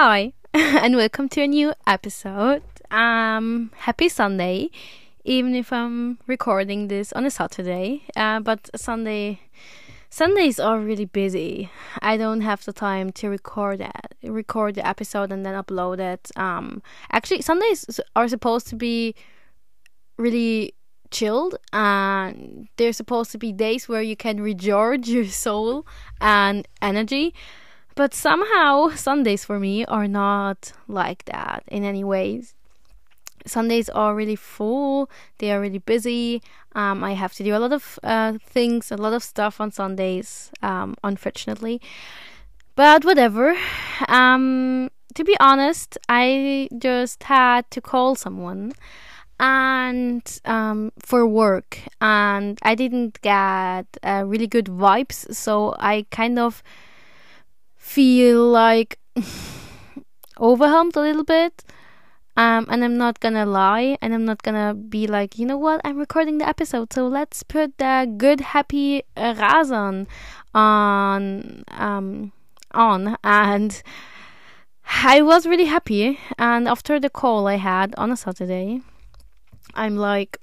Hi, and welcome to a new episode. Happy Sunday, even if I'm recording this on a Saturday. But Sundays are really busy. I don't have the time to record the episode and then upload it. Actually, Sundays are supposed to be really chilled, and they're supposed to be days where you can recharge your soul and energy. But somehow Sundays for me are not like that in any ways. Sundays are really full. They are really busy. I have to do a lot of things, a lot of stuff on Sundays, unfortunately. But whatever. To be honest, I just had to call someone and for work, and I didn't get really good vibes, so I kind of feel like overwhelmed a little bit. And I'm not gonna lie, and I'm not gonna be like, you know what, I'm recording the episode, so let's put the good happy Razan on. And I was really happy, and after the call I had on a Saturday, I'm like,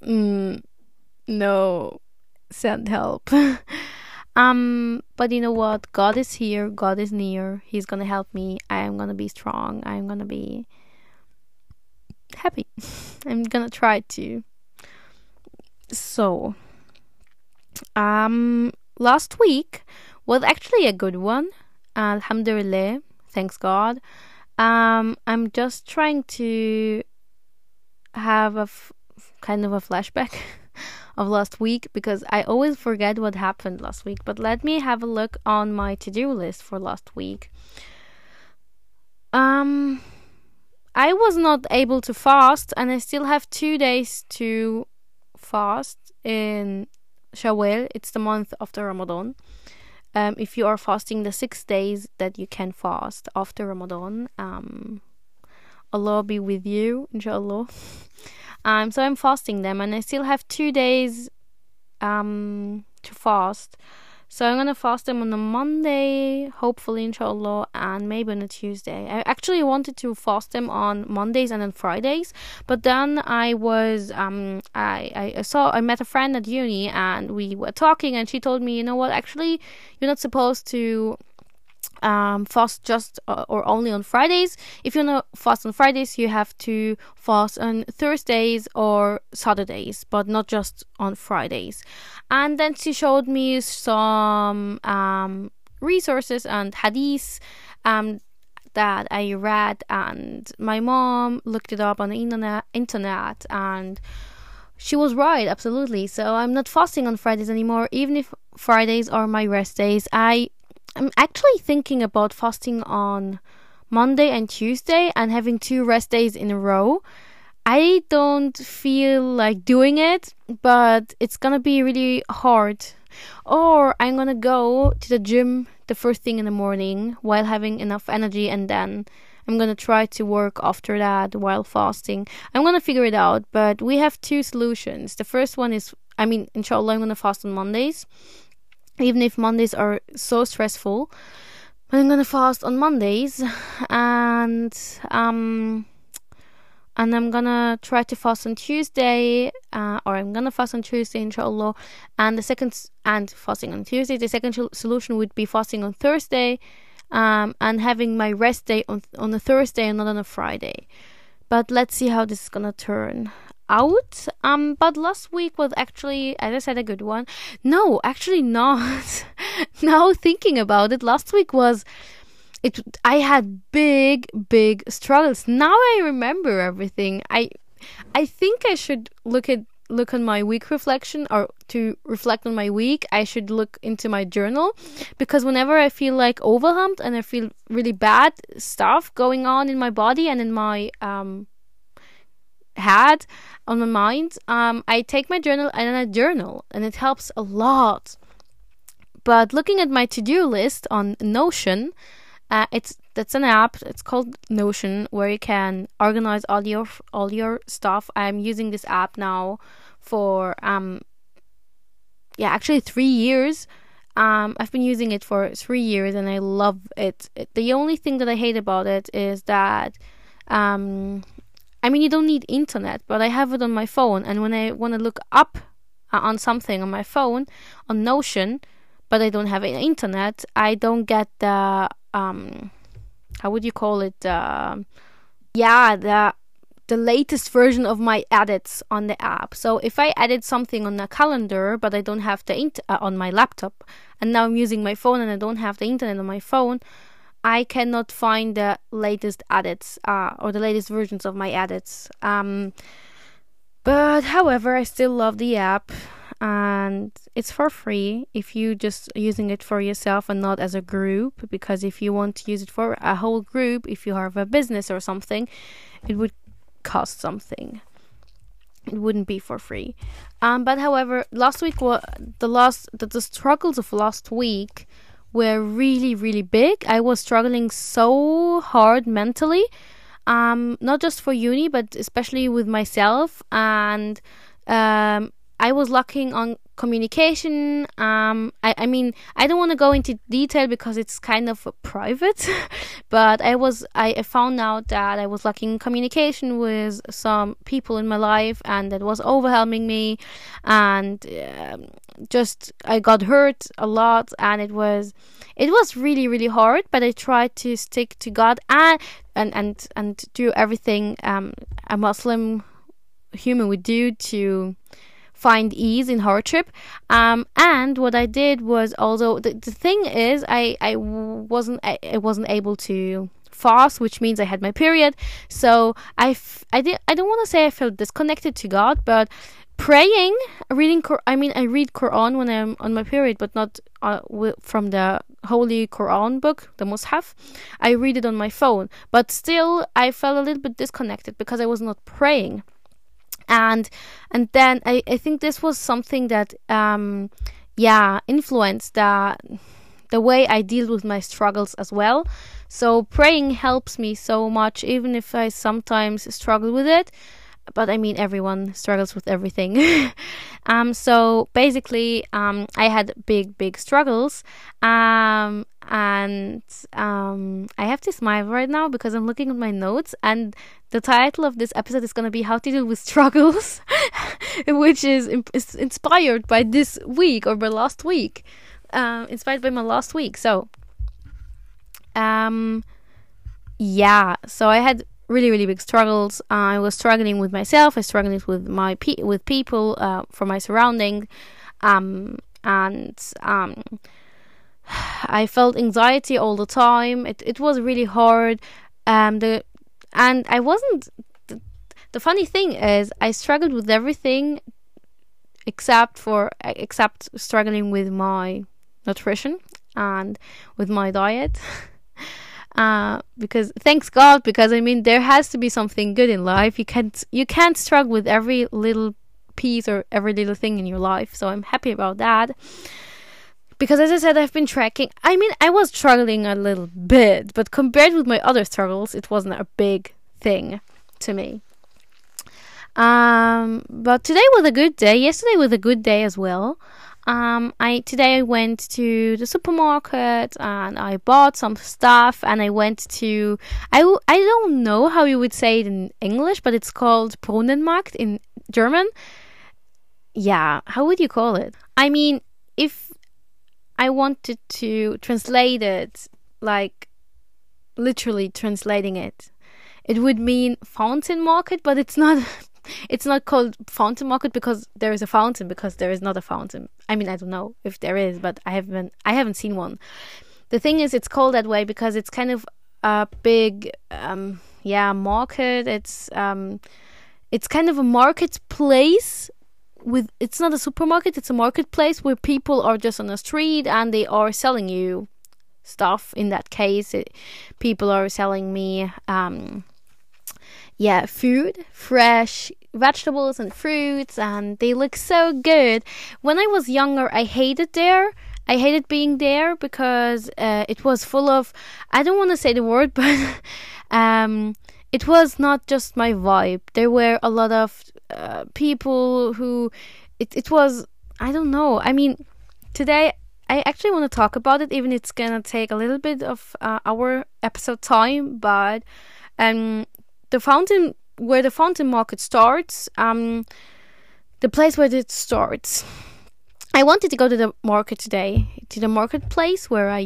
no, send help. But you know what, God is here, God is near, He's gonna help me. I am gonna be strong, I'm gonna be happy. I'm gonna try to. So last week was actually a good one, alhamdulillah, thanks God. I'm just trying to have a kind of a flashback of last week, because I always forget what happened last week. But let me have a look on my to-do list for last week. I was not able to fast, and I still have 2 days to fast in Shawwal. It's the month after Ramadan. If you are fasting the 6 days that you can fast after Ramadan, Allah be with you, inshallah. So I'm fasting them, and I still have 2 days to fast. So I'm gonna fast them on a Monday, hopefully, inshallah, and maybe on a Tuesday. I actually wanted to fast them on Mondays and on Fridays, but then I was I met a friend at uni, and we were talking, and she told me, you know what, actually you're not supposed to fast just or only on Fridays. If you want to fast on Fridays, you have to fast on Thursdays or Saturdays, but not just on Fridays. And then she showed me some resources and hadiths that I read, and my mom looked it up on the internet, and she was right, absolutely. So I'm not fasting on Fridays anymore, even if Fridays are my rest days. I'm actually thinking about fasting on Monday and Tuesday and having 2 rest days in a row. I don't feel like doing it, but it's gonna be really hard. Or I'm gonna go to the gym the first thing in the morning while having enough energy, and then I'm gonna try to work after that while fasting. I'm gonna figure it out, but we have 2 solutions. The first one is, inshallah, I'm gonna fast on Mondays. Even if Mondays are so stressful, but I'm gonna fast on Mondays, and I'm gonna try to fast on Tuesday, inshallah. And fasting on Tuesday. The second solution would be fasting on Thursday, and having my rest day on a Thursday and not on a Friday. But let's see how this is gonna turn out. But last week was actually, as I said, a good one. No, actually not. Now thinking about it, last week I had big struggles. Now I remember everything. I think I should look on my week reflection, or to reflect on my week, I should look into my journal, because whenever I feel like overwhelmed and I feel really bad stuff going on in my body and in my head, on my mind, I take my journal and I journal, and it helps a lot. But looking at my to-do list on Notion, that's an app. It's called Notion, where you can organize all your stuff. I'm using this app now for 3 years. I've been using it for 3 years and I love it. The only thing that I hate about it is that, I mean, you don't need internet, but I have it on my phone. And when I want to look up on something on my phone, on Notion, but I don't have internet, I don't get the, how would you call it? The latest version of my edits on the app. So if I edit something on the calendar, but I don't have the on my laptop, and now I'm using my phone and I don't have the internet on my phone, I cannot find the latest edits or the latest versions of my edits. But however, I still love the app and it's for free if you just using it for yourself and not as a group, because if you want to use it for a whole group, if you have a business or something, it would cost something. It wouldn't be for free. But however, last week the struggles of last week were really, really big. I was struggling so hard mentally, not just for uni, but especially with myself. And I was lacking on communication. I mean, I don't want to go into detail because it's kind of private, but I found out that I was lacking in communication with some people in my life, and that was overwhelming me. And I got hurt a lot, and it was really, really hard, but I tried to stick to God and do everything a Muslim human would do to find ease in hardship. And what I did was, although the thing is I wasn't able to fast, which means I had my period, so I don't want to say I felt disconnected to God, but praying, reading I read Quran when I'm on my period, but not from the Holy Quran book, the Mus'haf. I read it on my phone, but still I felt a little bit disconnected because I was not praying. And then I think this was something that influenced the way I deal with my struggles as well. So praying helps me so much, even if I sometimes struggle with it. But I mean, everyone struggles with everything. So basically, I had big struggles. I have to smile right now because I'm looking at my notes, and the title of this episode is going to be How to Deal with Struggles, which is inspired by this week or by last week. Inspired by my last week. So, so I had really, really big struggles. I was struggling with myself. I was struggling with people from my surrounding, I felt anxiety all the time. It was really hard. The funny thing is, I struggled with everything except struggling with my nutrition and with my diet. Because thanks God, because I mean, there has to be something good in life. You can't struggle with every little piece or every little thing in your life. So I'm happy about that. Because as I said, I've been tracking. I mean, I was struggling a little bit, but compared with my other struggles, it wasn't a big thing to me. But today was a good day. Yesterday was a good day as well. Today I went to the supermarket and I bought some stuff, and I went to, I don't know how you would say it in English, but it's called Brunnenmarkt in German. Yeah, how would you call it? I mean, if I wanted to translate it, like literally translating it, it would mean fountain market, but it's not called fountain market because there is a fountain, because there is not a fountain. I mean, I don't know if there is, but I haven't seen one. The thing is, it's called that way because it's kind of a big market. It's kind of a marketplace. It's not a supermarket, it's a marketplace where people are just on the street and they are selling you stuff. In that case, people are selling me food, fresh vegetables and fruits, and they look so good. When I was younger, I hated being there because it was full of, I don't want to say the word, but it was not just my vibe. There were a lot of people who, it was, I don't know. I mean, today I actually want to talk about it, even it's gonna take a little bit of our episode time, but the fountain market starts, the place where it starts. I wanted to go to the market today, to the marketplace where I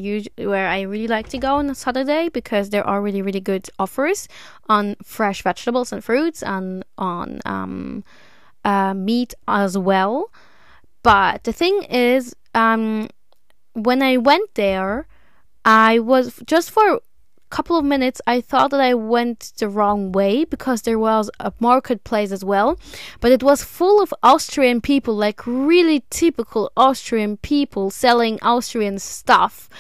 really like to go on a Saturday, because there are really, really good offers on fresh vegetables and fruits and on meat as well. But the thing is, when I went there, I was just for a couple of minutes, I thought that I went the wrong way, because there was a marketplace as well, but it was full of Austrian people, like really typical Austrian people selling Austrian stuff.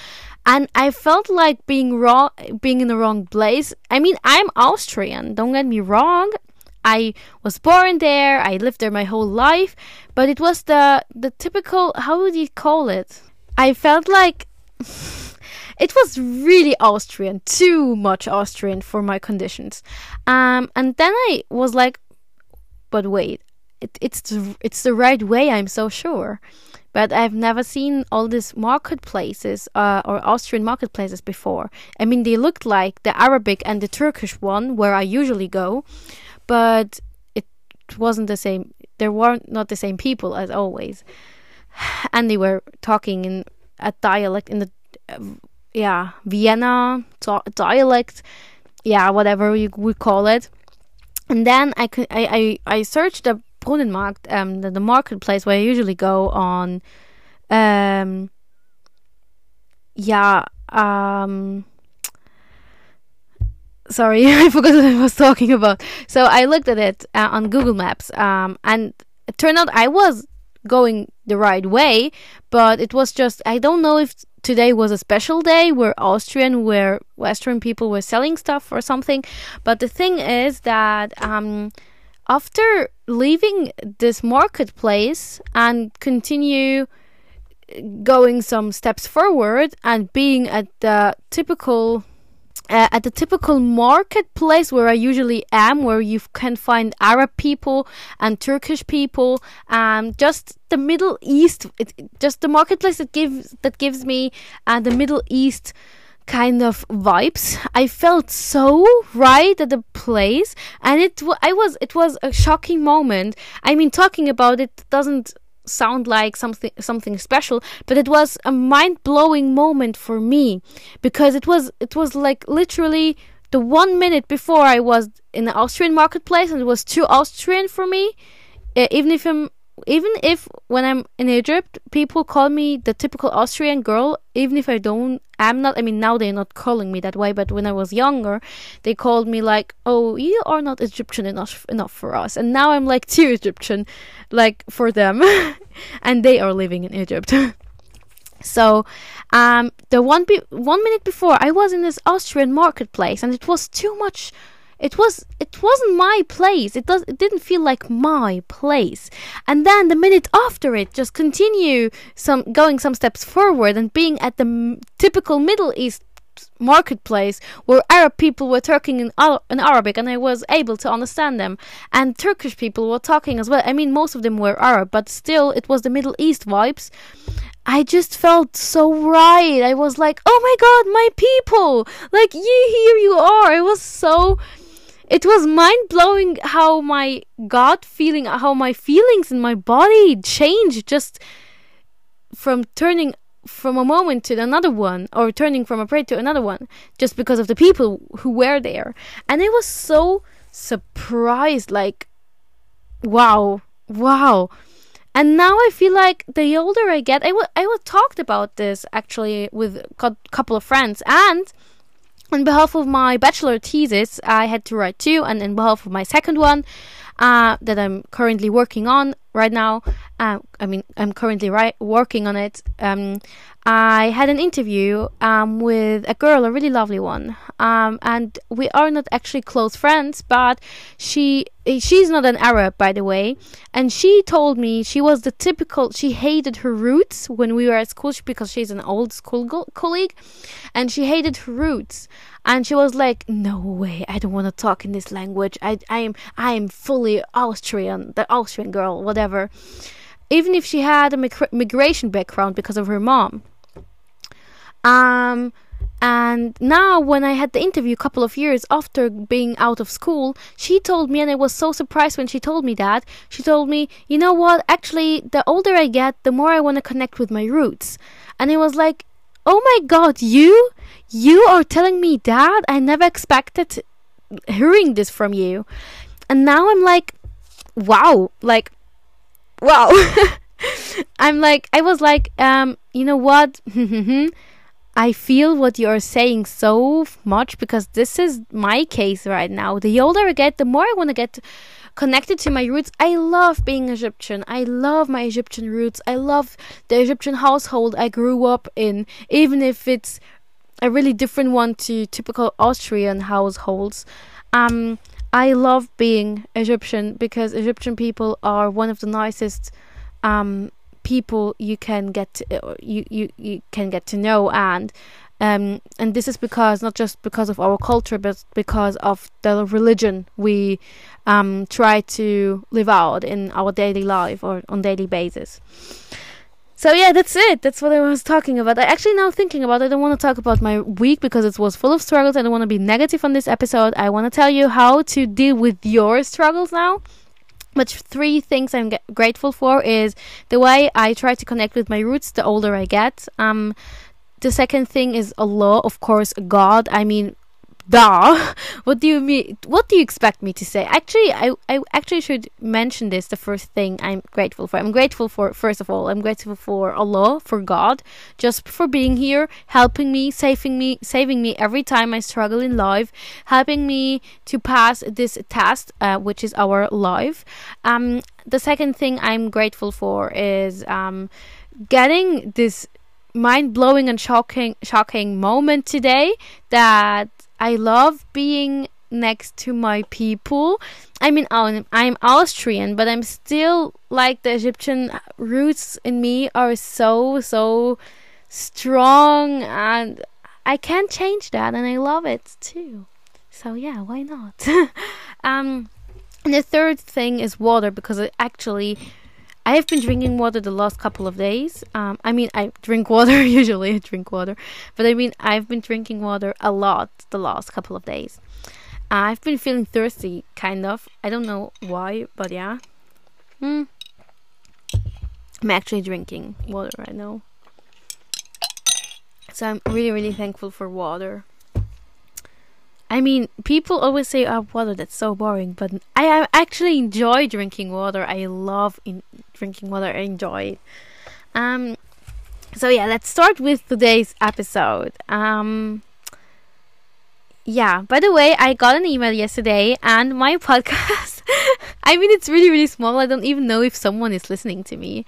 And I felt like being in the wrong place. I mean, I'm Austrian, don't get me wrong. I was born there, I lived there my whole life, but it was the typical, how would you call it? I felt like it was really Austrian, too much Austrian for my conditions. And then I was like, but wait, it's the right way, I'm so sure. But I've never seen all these marketplaces or Austrian marketplaces before. I mean, they looked like the Arabic and the Turkish one where I usually go, but it wasn't the same. There weren't not the same people as always, and they were talking in a dialect in the Vienna dialect, whatever you would call it. And then I searched the Brunnenmarkt, the marketplace where I usually go on, sorry, I forgot what I was talking about. So I looked at it on Google Maps, and it turned out I was going the right way, but it was just, I don't know if today was a special day where Western people were selling stuff or something. But the thing is that after leaving this marketplace and continue going some steps forward and being at the typical marketplace where I usually am, where you can find Arab people and Turkish people, just the Middle East, just the marketplace that gives me the Middle East kind of vibes. I felt so right at the place, and it was a shocking moment. I mean, talking about it doesn't sound like something special, but it was a mind-blowing moment for me, because it was like literally the 1 minute before I was in the Austrian marketplace, and it was too Austrian for me. Even if when I'm in Egypt, people call me the typical Austrian girl, even if I'm not, I mean, now they're not calling me that way, but when I was younger, they called me like, oh, you are not Egyptian enough for us. And now I'm like too Egyptian, like for them, and they are living in Egypt. So, the 1 minute before, I was in this Austrian marketplace, and it was too much. It wasn't my place. It didn't feel like my place. And then the minute after it, just continue going some steps forward and being at the typical Middle East marketplace where Arab people were talking in Arabic, and I was able to understand them. And Turkish people were talking as well. I mean, most of them were Arab, but still, it was the Middle East vibes. I just felt so right. I was like, oh my God, my people! Like, here you are! It was mind-blowing how my gut feeling, how my feelings in my body changed just from turning from a moment to another one, or turning from a prayer to another one, just because of the people who were there. And I was so surprised, like, wow. And now I feel like the older I get, I talked about this actually with a couple of friends, and on behalf of my bachelor thesis, I had to write two, and on behalf of my second one that I'm currently working on right now, I'm currently working on it. I had an interview with a girl, a really lovely one, and we are not actually close friends, but she's not an Arab, by the way, and she told me she hated her roots when we were at school, because she's an old school colleague, and she hated her roots, and she was like, no way, I don't want to talk in this language, I am fully Austrian, the Austrian girl, whatever, even if she had a migration background because of her mom. And now when I had the interview a couple of years after being out of school, she told me, and I was so surprised when she told me that, she told me, you know what, actually, the older I get, the more I want to connect with my roots. And it was like, oh my God, you are telling me that? I never expected hearing this from you. And now I'm like, wow. I was like, you know what? I feel what you're saying so much, because this is my case right now. The older I get, the more I want to get connected to my roots. I love being Egyptian. I love my Egyptian roots. I love the Egyptian household I grew up in, even if it's a really different one to typical Austrian households. I love being Egyptian because Egyptian people are one of the nicest people you can get to know, and this is because, not just because of our culture, but because of the religion we try to live out in our daily life or on daily basis. So yeah, that's it. That's what I was talking about. I actually, now thinking about it, I don't want to talk about my week because it was full of struggles. I don't want to be negative on this episode. I want to tell you how to deal with your struggles now. But three things I'm grateful for is the way I try to connect with my roots the older I get. The second thing is Allah, of course, God. I mean, duh. What do you mean? What do you expect me to say? Actually, I should mention this. The first thing I'm grateful for. I'm grateful for Allah, for God, just for being here, helping me, saving me every time I struggle in life, helping me to pass this test, which is our life. The second thing I'm grateful for is getting this mind-blowing and shocking moment today that I love being next to my people. I mean, I'm Austrian, but I'm still like, the Egyptian roots in me are so strong, and I can't change that, and I love it too. So yeah, why not? And the third thing is water, because I have been drinking water the last couple of days. I drink water, usually I drink water. But I mean, I've been drinking water a lot the last couple of days. I've been feeling thirsty, kind of. I don't know why, but yeah. I'm actually drinking water right now. So I'm really, really thankful for water. I mean, people always say, oh, water, that's so boring. But I actually enjoy drinking water. I love drinking water. I enjoy it. So yeah, let's start with today's episode. Yeah, by the way, I got an email yesterday, and my podcast, I mean, it's really, really small. I don't even know if someone is listening to me.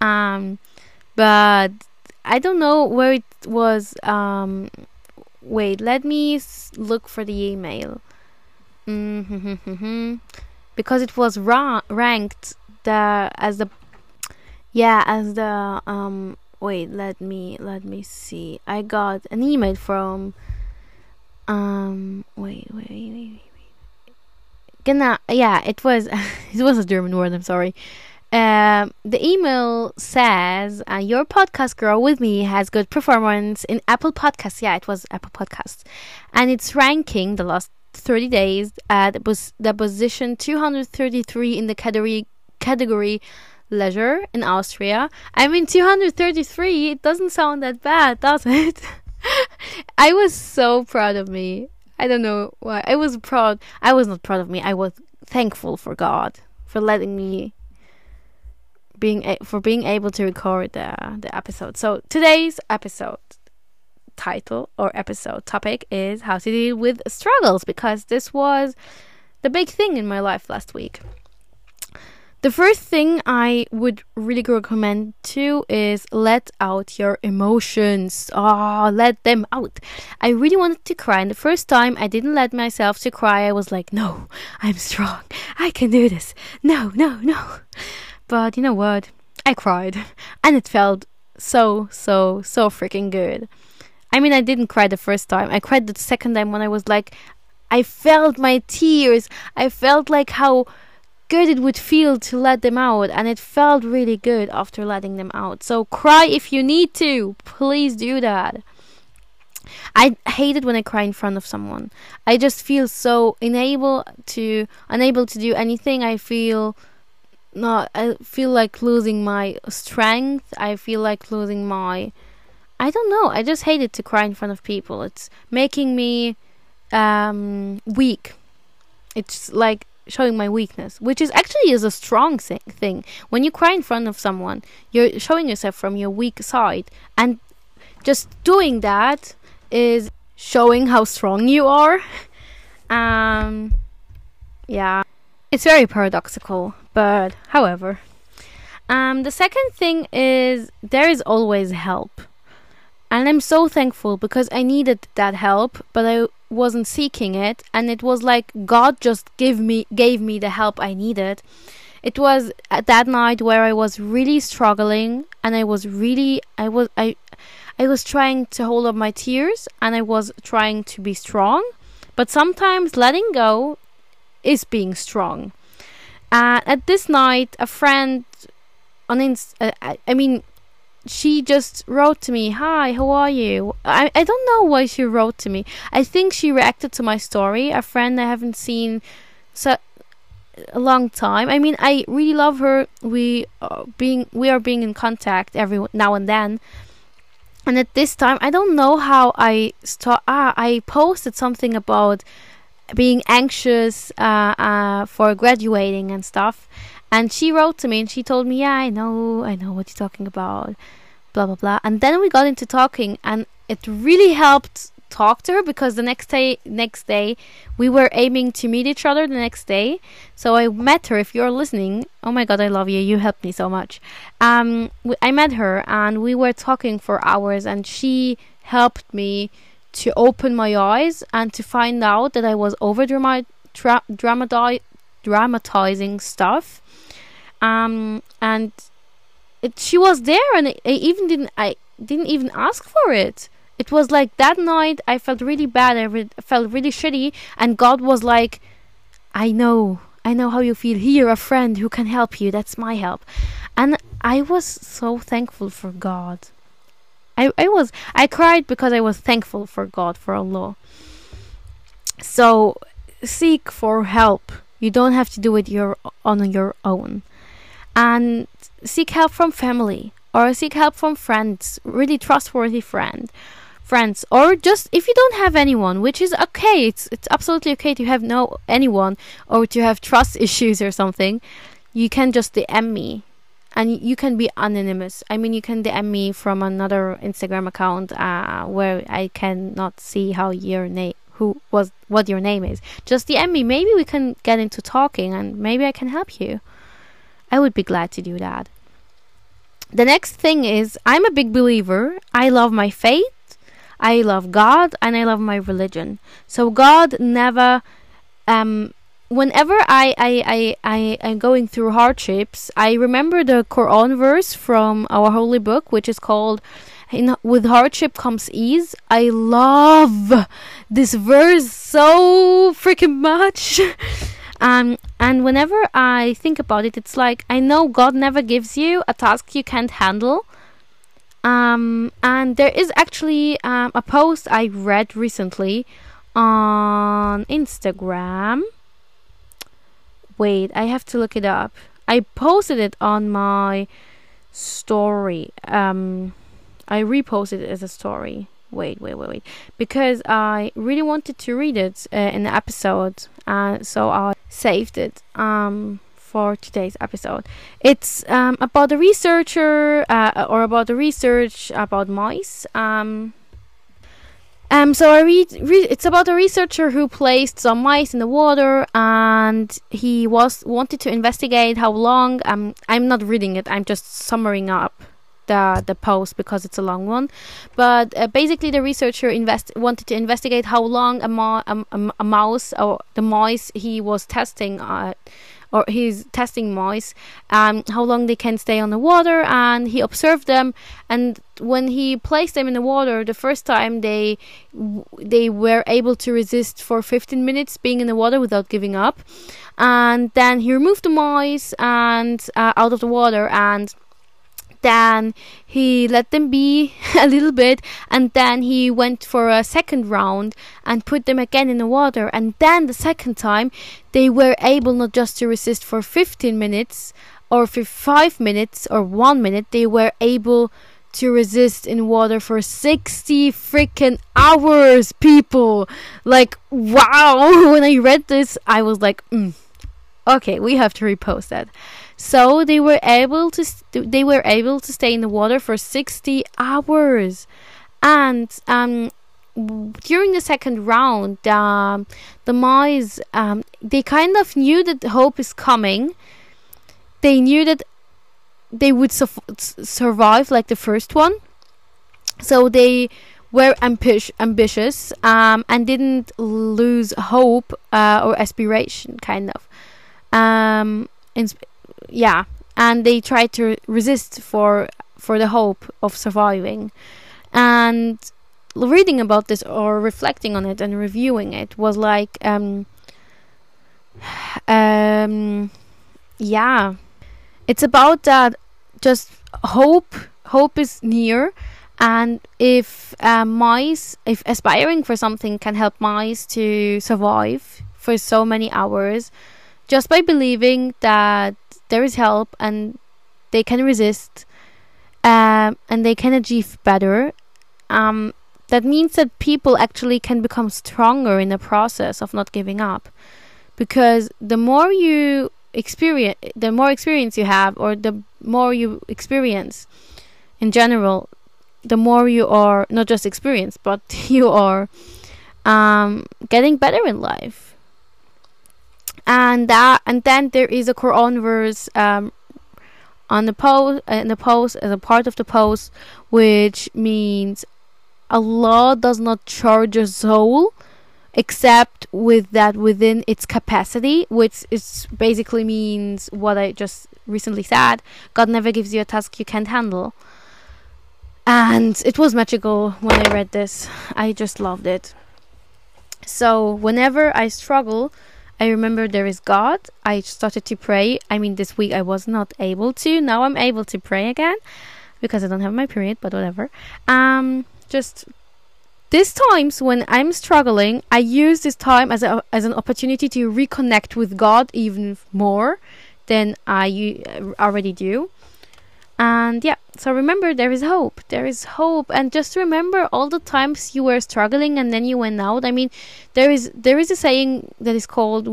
But I don't know where it was. Wait, let me look for the email. Because it was ranked as the wait, let me see. I got an email from wait. Genau, yeah, it was a German word, I'm sorry. The email says, your podcast Grow With Me has good performance in Apple Podcasts. Yeah, it was Apple Podcasts. And it's ranking the last 30 days at the position 233 in the category leisure in Austria. I mean, 233, it doesn't sound that bad, does it? I was so proud of me. I don't know why. I was proud. I was not proud of me. I was thankful for God for letting me being able to record the episode. So today's episode title or episode topic is how to deal with struggles, because this was the big thing in my life last week. The first thing I would really recommend to is let out your emotions. Let them out. I really wanted to cry, and the first time I didn't let myself to cry, I was like, no, I'm strong. I can do this. No. But you know what? I cried, and it felt so freaking good. I mean, I didn't cry the first time. I cried the second time when I was like, I felt my tears. I felt like how good it would feel to let them out, and it felt really good after letting them out. So cry if you need to. Please do that. I hate it when I cry in front of someone. I just feel so unable to do anything. I feel like losing my strength. I feel like losing my... I don't know. I just hate it to cry in front of people. It's making me weak. It's like showing my weakness, which is actually is a strong thing. When you cry in front of someone, you're showing yourself from your weak side, and just doing that is showing how strong you are. Yeah, it's very paradoxical, but however. The second thing is there is always help, and I'm so thankful because I needed that help, but I wasn't seeking it, and it was like God just gave me the help I needed. It was at that night where I was really struggling, and I was trying to hold up my tears, and I was trying to be strong, but sometimes letting go is being strong. At this night, a friend she just wrote to me, "Hi, how are you?" I don't know why she wrote to me. I think she reacted to my story. A friend I haven't seen so a long time. I mean, I really love her. We are being in contact every now and then. And at this time, I don't know how I posted something about being anxious for graduating and stuff. And she wrote to me and she told me, "Yeah, I know what you're talking about, blah, blah, blah." And then we got into talking, and it really helped talk to her, because the next day, we were aiming to meet each other the next day. So I met her. If you're listening, oh my God, I love you. You helped me so much. I met her and we were talking for hours, and she helped me to open my eyes and to find out that I was over dramatizing stuff. And she was there, and I didn't even ask for it. It was like that night I felt really bad. I felt really shitty, and God was like, I know how you feel. Here, a friend who can help you. That's my help. And I was so thankful for God. I cried because I was thankful for God, for Allah. So seek for help. You don't have to do it on your own. And seek help from family, or seek help from friends, really trustworthy friends, or just if you don't have anyone, which is okay. It's absolutely okay to have no anyone, or to have trust issues or something. You can just DM me, and you can be anonymous. I mean, you can DM me from another Instagram account where I cannot see how your name. What your name is. Just DM me. Maybe we can get into talking, and maybe I can help you. I would be glad to do that. The next thing is, I'm a big believer. I love my faith, I love God, and I love my religion. So God never... whenever I am going through hardships, I remember the Quran verse from our holy book, which is called... with hardship comes ease. I love this verse so freaking much. And whenever I think about it, it's like, I know God never gives you a task you can't handle. And there is actually a post I read recently on Instagram. Wait, I have to look it up. I posted it on my story. I reposted it as a story. Wait. Because I really wanted to read it in the episode. So I saved it for today's episode. It's about a researcher, about the research about mice. So I read it's about a researcher who placed some mice in the water, and he wanted to investigate how long... I'm not reading it, I'm just summarizing up the post because it's a long one, but basically the researcher wanted to investigate how long a mouse, or the mice he was testing, or he's testing mice, how long they can stay on the water. And he observed them, and when he placed them in the water the first time, they were able to resist for 15 minutes being in the water without giving up. And then he removed the mice and out of the water, and then he let them be a little bit, and then he went for a second round and put them again in the water. And then the second time they were able not just to resist for 15 minutes or for 5 minutes or 1 minute, they were able to resist in water for 60 freaking hours, people. Like, wow. When I read this, I was like, okay, we have to repost that. So they were able to stay in the water for 60 hours. And during the second round, the mice, they kind of knew that hope is coming. They knew that they would survive like the first one, so they were ambitious and didn't lose hope or aspiration, kind of. And they tried to resist for the hope of surviving. And reading about this or reflecting on it and reviewing it was like, yeah. It's about that, just hope is near, and if if aspiring for something can help mice to survive for so many hours, just by believing that there is help and they can resist, and they can achieve better, that means that people actually can become stronger in the process of not giving up. Because the more experience you have, or the more you experience in general, the more you are not just experienced, but you are getting better in life. And then there is a Quran verse in the post as a part of the post, which means Allah does not charge a soul except with that within its capacity, which is basically means what I just recently said. God never gives you a task you can't handle. And it was magical when I read this. I just loved it. So whenever I struggle, I remember there is God. I started to pray. I mean, this week I was not able to. Now I'm able to pray again because I don't have my period, but whatever. Just these times when I'm struggling, I use this time as an opportunity to reconnect with God even more than I already do. And yeah, so remember, there is hope. There is hope. And just remember all the times you were struggling and then you went out. I mean, there is a saying that is called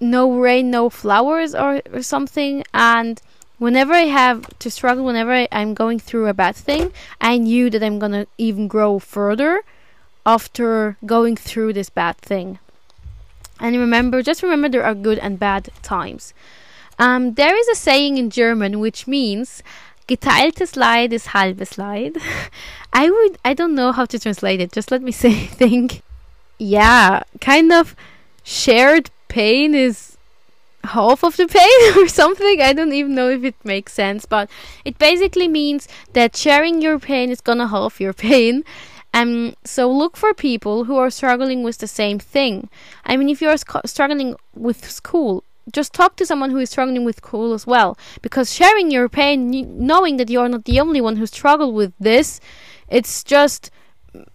no rain, no flowers or something. And whenever I have to struggle, whenever I'm going through a bad thing, I knew that I'm gonna even grow further after going through this bad thing. And just remember there are good and bad times. There is a saying in German which means geteiltes Leid ist halbes Leid. I don't know how to translate it, just let me think. Yeah, kind of shared pain is half of the pain or something. I don't even know if it makes sense, but it basically means that sharing your pain is gonna halve your pain. So look for people who are struggling with the same thing. I mean, if you're struggling with school, just talk to someone who is struggling with school as well, because sharing your pain, knowing that you're not the only one who struggled with this, it's just,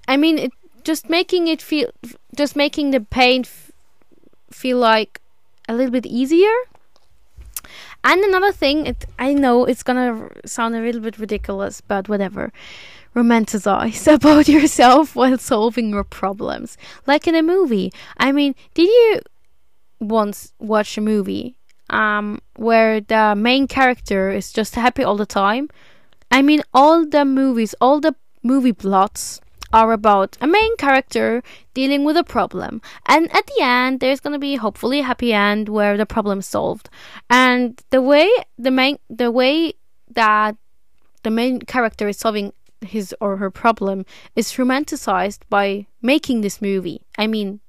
I mean, it just making the pain feel like a little bit easier. And another thing, I know it's gonna sound a little bit ridiculous, but whatever, romanticize about yourself while solving your problems, like in a movie. I mean, did you once watch a movie where the main character is just happy all the time? I mean, all the movie plots are about a main character dealing with a problem, and at the end there's gonna be hopefully a happy end where the problem is solved. And the way that the main character is solving his or her problem is romanticized by making this movie. I mean,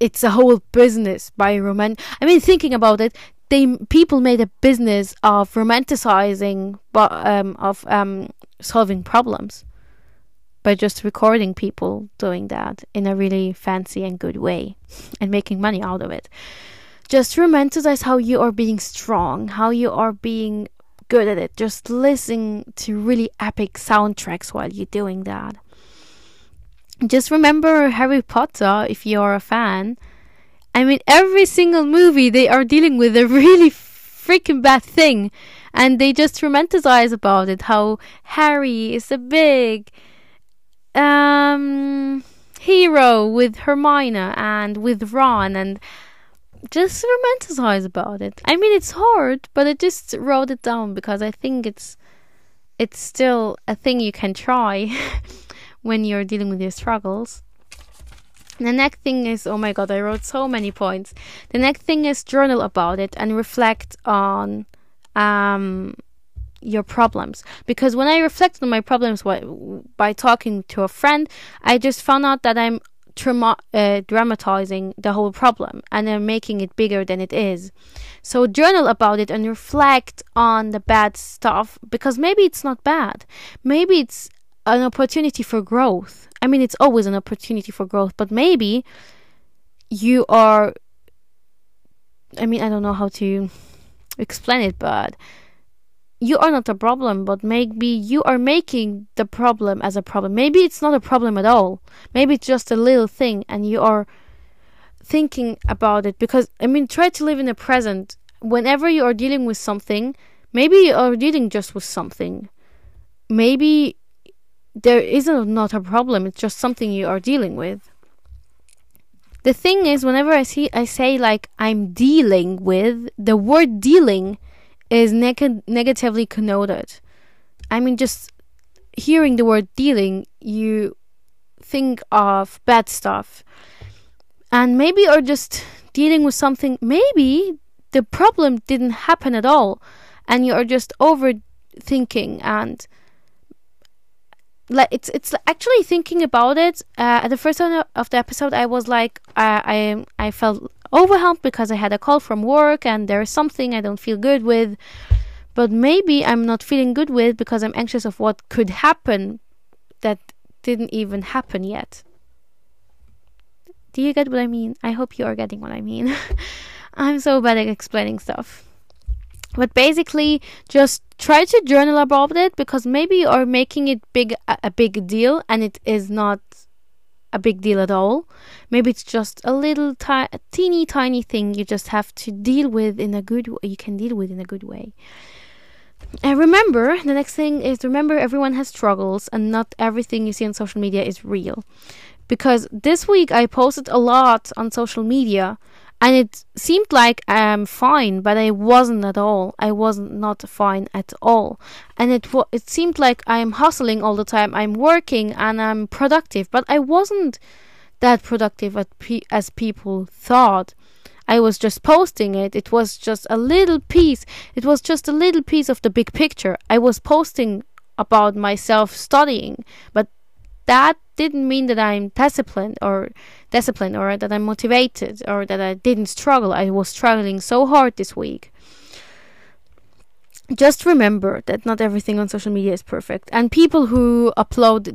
it's a whole business by thinking about it, people made a business of romanticizing of solving problems by just recording people doing that in a really fancy and good way and making money out of it. Just romanticize how you are being strong, how you are being good at it. Just listen to really epic soundtracks while you're doing that. Just remember Harry Potter if you're a fan. I mean, every single movie they are dealing with a really freaking bad thing, and they just romanticize about it, how Harry is a big hero with Hermione and with Ron, and just romanticize about it. I mean, it's hard, but I just wrote it down because I think it's still a thing you can try when you're dealing with your struggles. And the next thing is, oh my god, I wrote so many points. The next thing is journal about it and reflect on your problems. Because when I reflected on my problems by talking to a friend, I just found out that I'm dramatizing the whole problem, and I'm making it bigger than it is. So journal about it and reflect on the bad stuff, because maybe it's not bad. Maybe it's an opportunity for growth. I mean, it's always an opportunity for growth, but maybe you are, I mean, I don't know how to explain it, but you are not a problem, but maybe you are making the problem as a problem. Maybe it's not a problem at all. Maybe it's just a little thing, and you are thinking about it. Because, I mean, try to live in the present. Whenever you are dealing with something, maybe you are dealing just with something. Maybe there isn't not a problem. It's just something you are dealing with. The thing is, whenever I say, like, I'm dealing with, the word dealing is negatively connoted. I mean, just hearing the word dealing, you think of bad stuff. And maybe you're just dealing with something. Maybe the problem didn't happen at all, and you are just overthinking, and like it's actually thinking about it. At the first time of the episode, I was like, I felt overwhelmed because I had a call from work, and there is something I don't feel good with. But maybe I'm not feeling good with because I'm anxious of what could happen that didn't even happen yet. Do you get what I mean? I hope you are getting what I mean. I'm so bad at explaining stuff. But basically, just try to journal about it, because maybe you are making it a big deal, and it is not a big deal at all. Maybe it's just a little teeny tiny thing you just have to deal with in a good way. You can deal with in a good way. And remember, the next thing is, remember everyone has struggles, and not everything you see on social media is real. Because this week I posted a lot on social media, and it seemed like I'm fine, but I wasn't at all. I was not fine at all. And it seemed like I'm hustling all the time. I'm working and I'm productive. But I wasn't that productive as people thought. I was just posting it. It was just a little piece. It was just a little piece of the big picture. I was posting about myself studying. But that didn't mean that I'm disciplined, or that I'm motivated, or that I didn't struggle. I was struggling so hard this week. Just remember that not everything on social media is perfect. And people who upload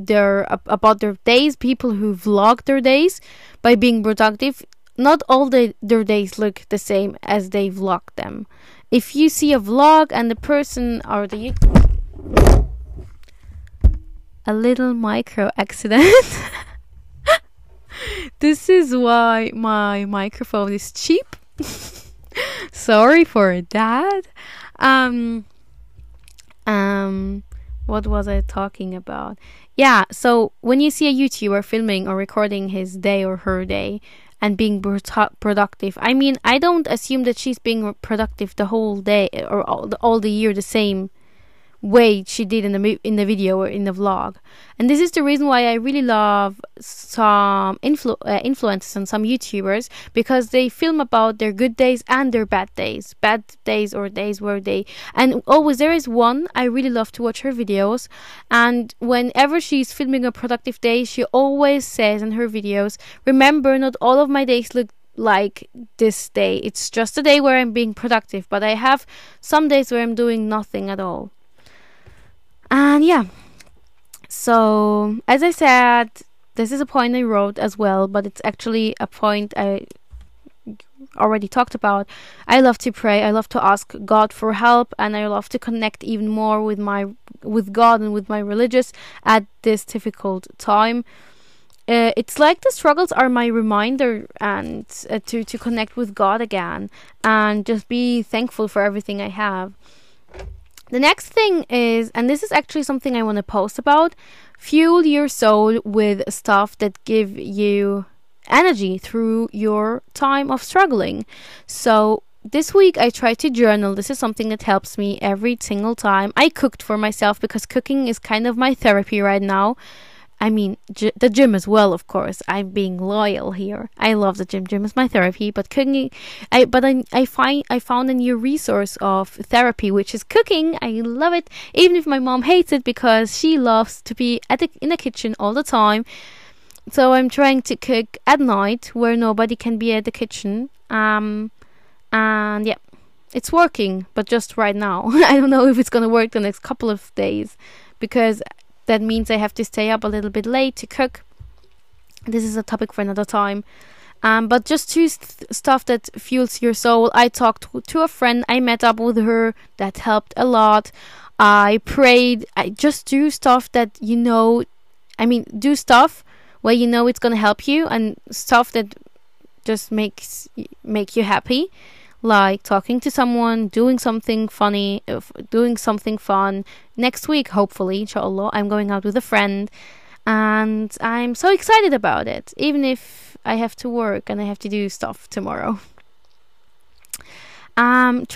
about their days, people who vlog their days by being productive, not all their days look the same as they vlog them. If you see a vlog and the person or the... A little micro accident. This is why my microphone is cheap. Sorry for that. What was I talking about? Yeah, so when you see a YouTuber filming or recording his day or her day and being productive, I mean, I don't assume that she's being productive the whole day or all the year the same way she did in the video or in the vlog. And this is the reason why I really love some influencers and some YouTubers, because they film about their good days and their bad days or days where they, and always there is one. I really love to watch her videos, and whenever she's filming a productive day, she always says in her videos, remember, not all of my days look like this day. It's just a day where I'm being productive, but I have some days where I'm doing nothing at all. And yeah, so as I said, this is a point I wrote as well, but it's actually a point I already talked about, I love to pray, I love to ask God for help, and I love to connect even more with God and with my religious at this difficult time. It's like the struggles are my reminder and to connect with God again and just be thankful for everything I have. The next thing is, and this is actually something I want to post about, fuel your soul with stuff that give you energy through your time of struggling. So this week I tried to journal. This is something that helps me every single time. I cooked for myself because cooking is kind of my therapy right now. I mean, the gym as well, of course. I'm being loyal here. I love the gym. Gym is my therapy, but cooking, I found a new resource of therapy, which is cooking. I love it, even if my mom hates it because she loves to be in the kitchen all the time. So I'm trying to cook at night where nobody can be at the kitchen. And yeah, it's working, but just right now. I don't know if it's gonna work the next couple of days because that means I have to stay up a little bit late to cook. This is a topic for another time. But just choose stuff that fuels your soul. I talked to a friend. I met up with her. That helped a lot. I prayed. I just do stuff that you know. I mean, do stuff where you know it's going to help you. And stuff that just make you happy. Like talking to someone, doing something funny, doing something fun. Next week, hopefully, inshallah, I'm going out with a friend. And I'm so excited about it. Even if I have to work and I have to do stuff tomorrow.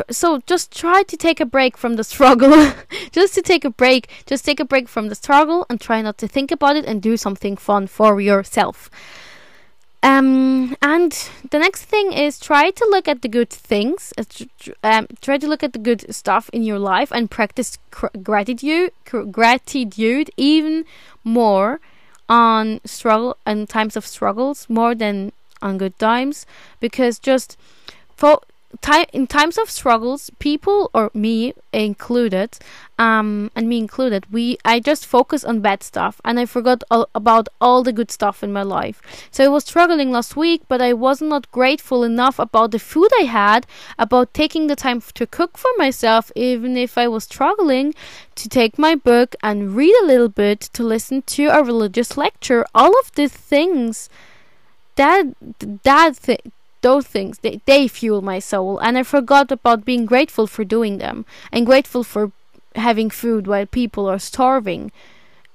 So just try to take a break from the struggle. Just take a break from the struggle and try not to think about it and do something fun for yourself. And the next thing is try to look at the good things, try to look at the good stuff in your life and practice gratitude even more on struggle and times of struggles more than on good times, because just in times of struggles, people, or me included, I just focus on bad stuff and I forgot about all the good stuff in my life. So I was struggling last week, but I was not grateful enough about the food I had, about taking the time to cook for myself, even if I was struggling, to take my book and read a little bit, to listen to a religious lecture. All of these things, those things, they fuel my soul, and I forgot about being grateful for doing them and grateful for having food while people are starving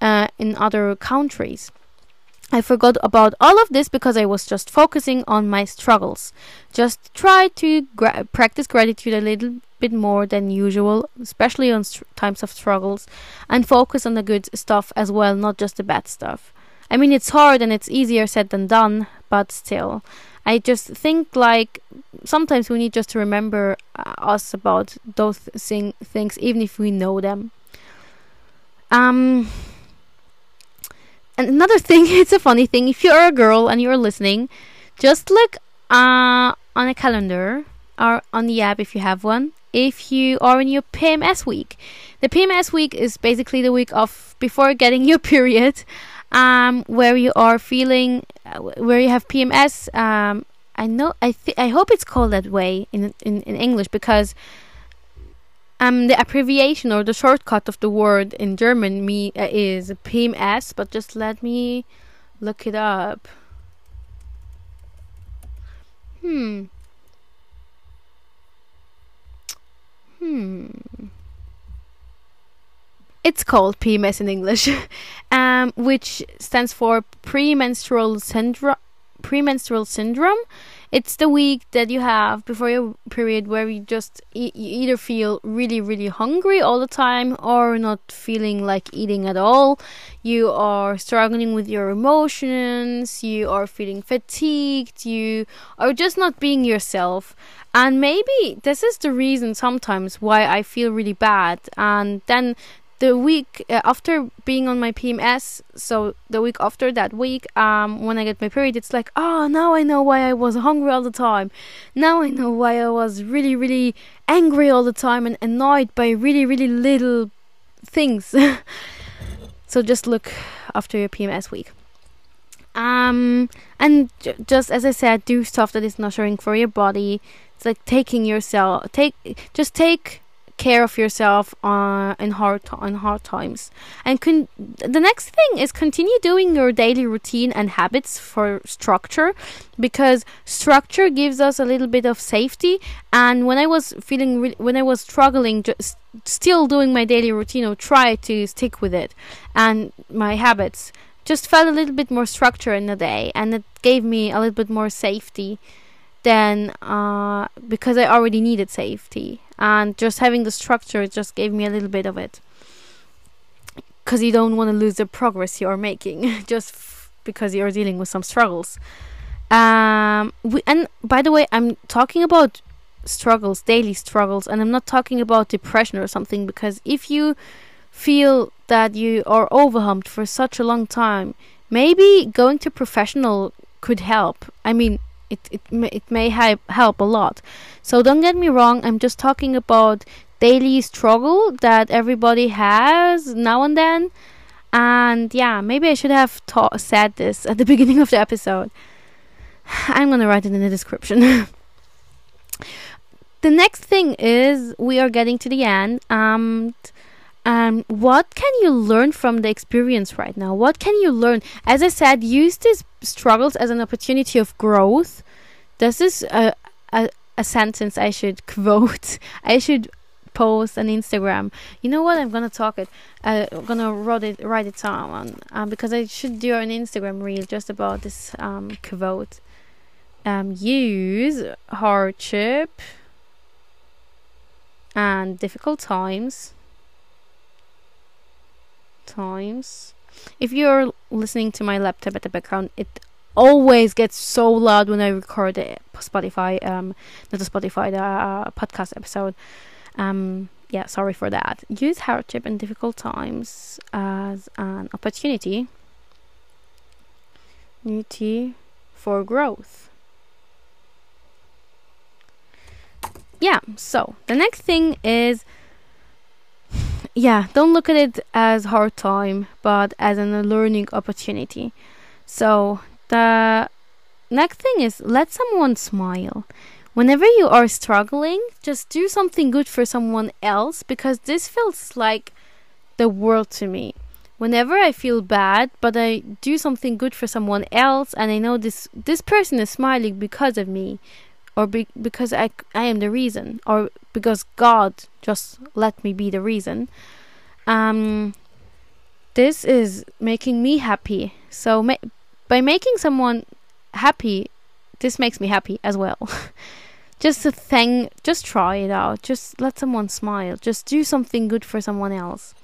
in other countries. I forgot about all of this because I was just focusing on my struggles. Just try to practice gratitude a little bit more than usual, especially on times of struggles, and focus on the good stuff as well, not just the bad stuff. I mean, it's hard and it's easier said than done, but still. I just think like sometimes we need just to remember us about those things, even if we know them. And another thing, it's a funny thing. If you're a girl and you're listening, just look on a calendar or on the app if you have one. If you are in your PMS week, the PMS week is basically the week of before getting your period. Where you are feeling, where you have PMS. I hope it's called that way in English, because the abbreviation or the shortcut of the word in German is PMS. But just let me look it up. It's called PMS in English, which stands for premenstrual syndrome. It's the week that you have before your period where you just you either feel really, really hungry all the time or not feeling like eating at all. You are struggling with your emotions. You are feeling fatigued. You are just not being yourself. And maybe this is the reason sometimes why I feel really bad. And then the week after being on my PMS, so the week after that week, when I get my period, it's like, oh, now I know why I was hungry all the time. Now I know why I was really, really angry all the time and annoyed by really, really little things. So just look after your PMS week. And just as I said, do stuff that is nurturing for your body. It's like take care of yourself in hard times. And the next thing is continue doing your daily routine and habits for structure, because structure gives us a little bit of safety. And when I was struggling, just still doing my daily routine or try to stick with it, and my habits just felt a little bit more structure in the day, and it gave me a little bit more safety than because I already needed safety. And just having the structure just gave me a little bit of it, because you don't want to lose the progress you are making just because you are dealing with some struggles. And by the way, I'm talking about struggles, daily struggles, and I'm not talking about depression or something, because if you feel that you are overwhelmed for such a long time, maybe going to professional could help. I mean, it may help a lot. So don't get me wrong, I'm just talking about daily struggle that everybody has now and then. And yeah, maybe I should have said this at the beginning of the episode. I'm gonna write it in the description. The next thing is, we are getting to the end. What can you learn from the experience right now? What can you learn? As I said, use these struggles as an opportunity of growth. This is a sentence I should quote. I should post on Instagram. You know what? I'm gonna write it down because I should do an Instagram reel just about this quote. Use hardship and difficult times. If you're listening to my laptop at the background, it always gets so loud when I record the podcast episode. Yeah, sorry for that. Use hardship and difficult times as an opportunity for growth. Yeah, so the next thing is, yeah, don't look at it as hard time, but as a learning opportunity. So the next thing is, let someone smile. Whenever you are struggling, just do something good for someone else, because this feels like the world to me. Whenever I feel bad, but I do something good for someone else, and I know this person is smiling because of me, or because I am the reason, or because God just let me be the reason. This is making me happy. So by making someone happy, this makes me happy as well. Just try it out. Just let someone smile. Just do something good for someone else.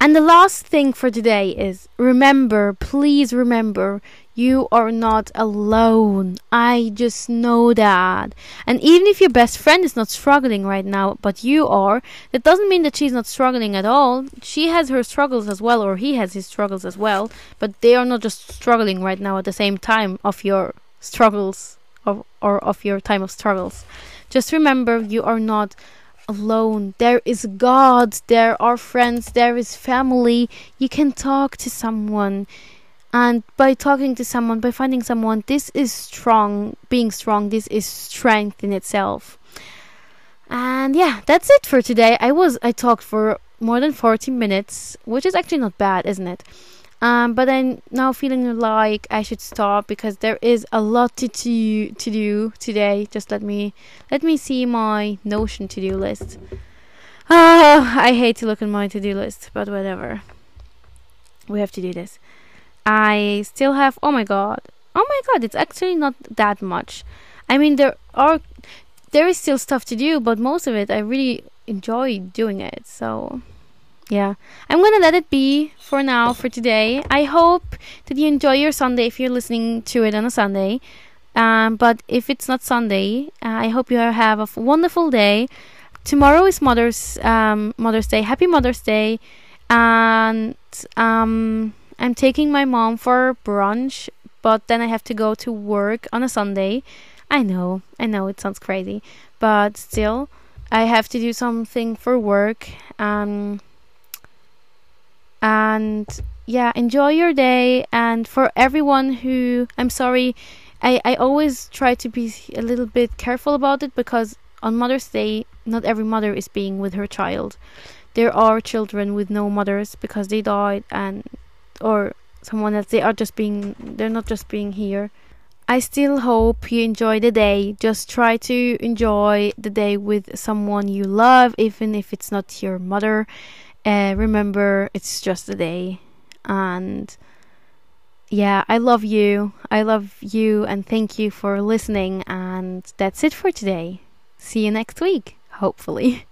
And the last thing for today is, please remember, you are not alone. I just know that. And even if your best friend is not struggling right now, but you are, that doesn't mean that she's not struggling at all. She has her struggles as well, or he has his struggles as well, but they are not just struggling right now at the same time of your struggles, or of your time of struggles. Just remember, you are not alone. There is God, there are friends, there is family. You can talk to someone. And by talking to someone, by finding someone, this is strong. Being strong, this is strength in itself. And yeah, that's it for today. I talked for more than 40 minutes, which is actually not bad, isn't it? But I'm now feeling like I should stop, because there is a lot to do today. Just let me see my Notion to-do list. Oh, I hate to look at my to-do list, but whatever. We have to do this. I still have, oh my god, it's actually not that much. I mean, there is still stuff to do, but most of it I really enjoy doing it. So yeah, I'm gonna let it be for now, for today. I hope that you enjoy your Sunday if you're listening to it on a Sunday. But if it's not Sunday, I hope you have a wonderful day. Tomorrow is Mother's Day. Happy Mother's Day. And I'm taking my mom for brunch, but then I have to go to work on a Sunday. I know, it sounds crazy, but still, I have to do something for work. And yeah, enjoy your day. And for everyone who, I'm sorry, I always try to be a little bit careful about it, because on Mother's Day, not every mother is being with her child. There are children with no mothers because they died, and or someone else. They're not just being here. I still hope you enjoy the day. Just try to enjoy the day with someone you love, even if it's not your mother. Remember, it's just a day. And yeah, I love you, and thank you for listening. And that's it for today. See you next week, hopefully.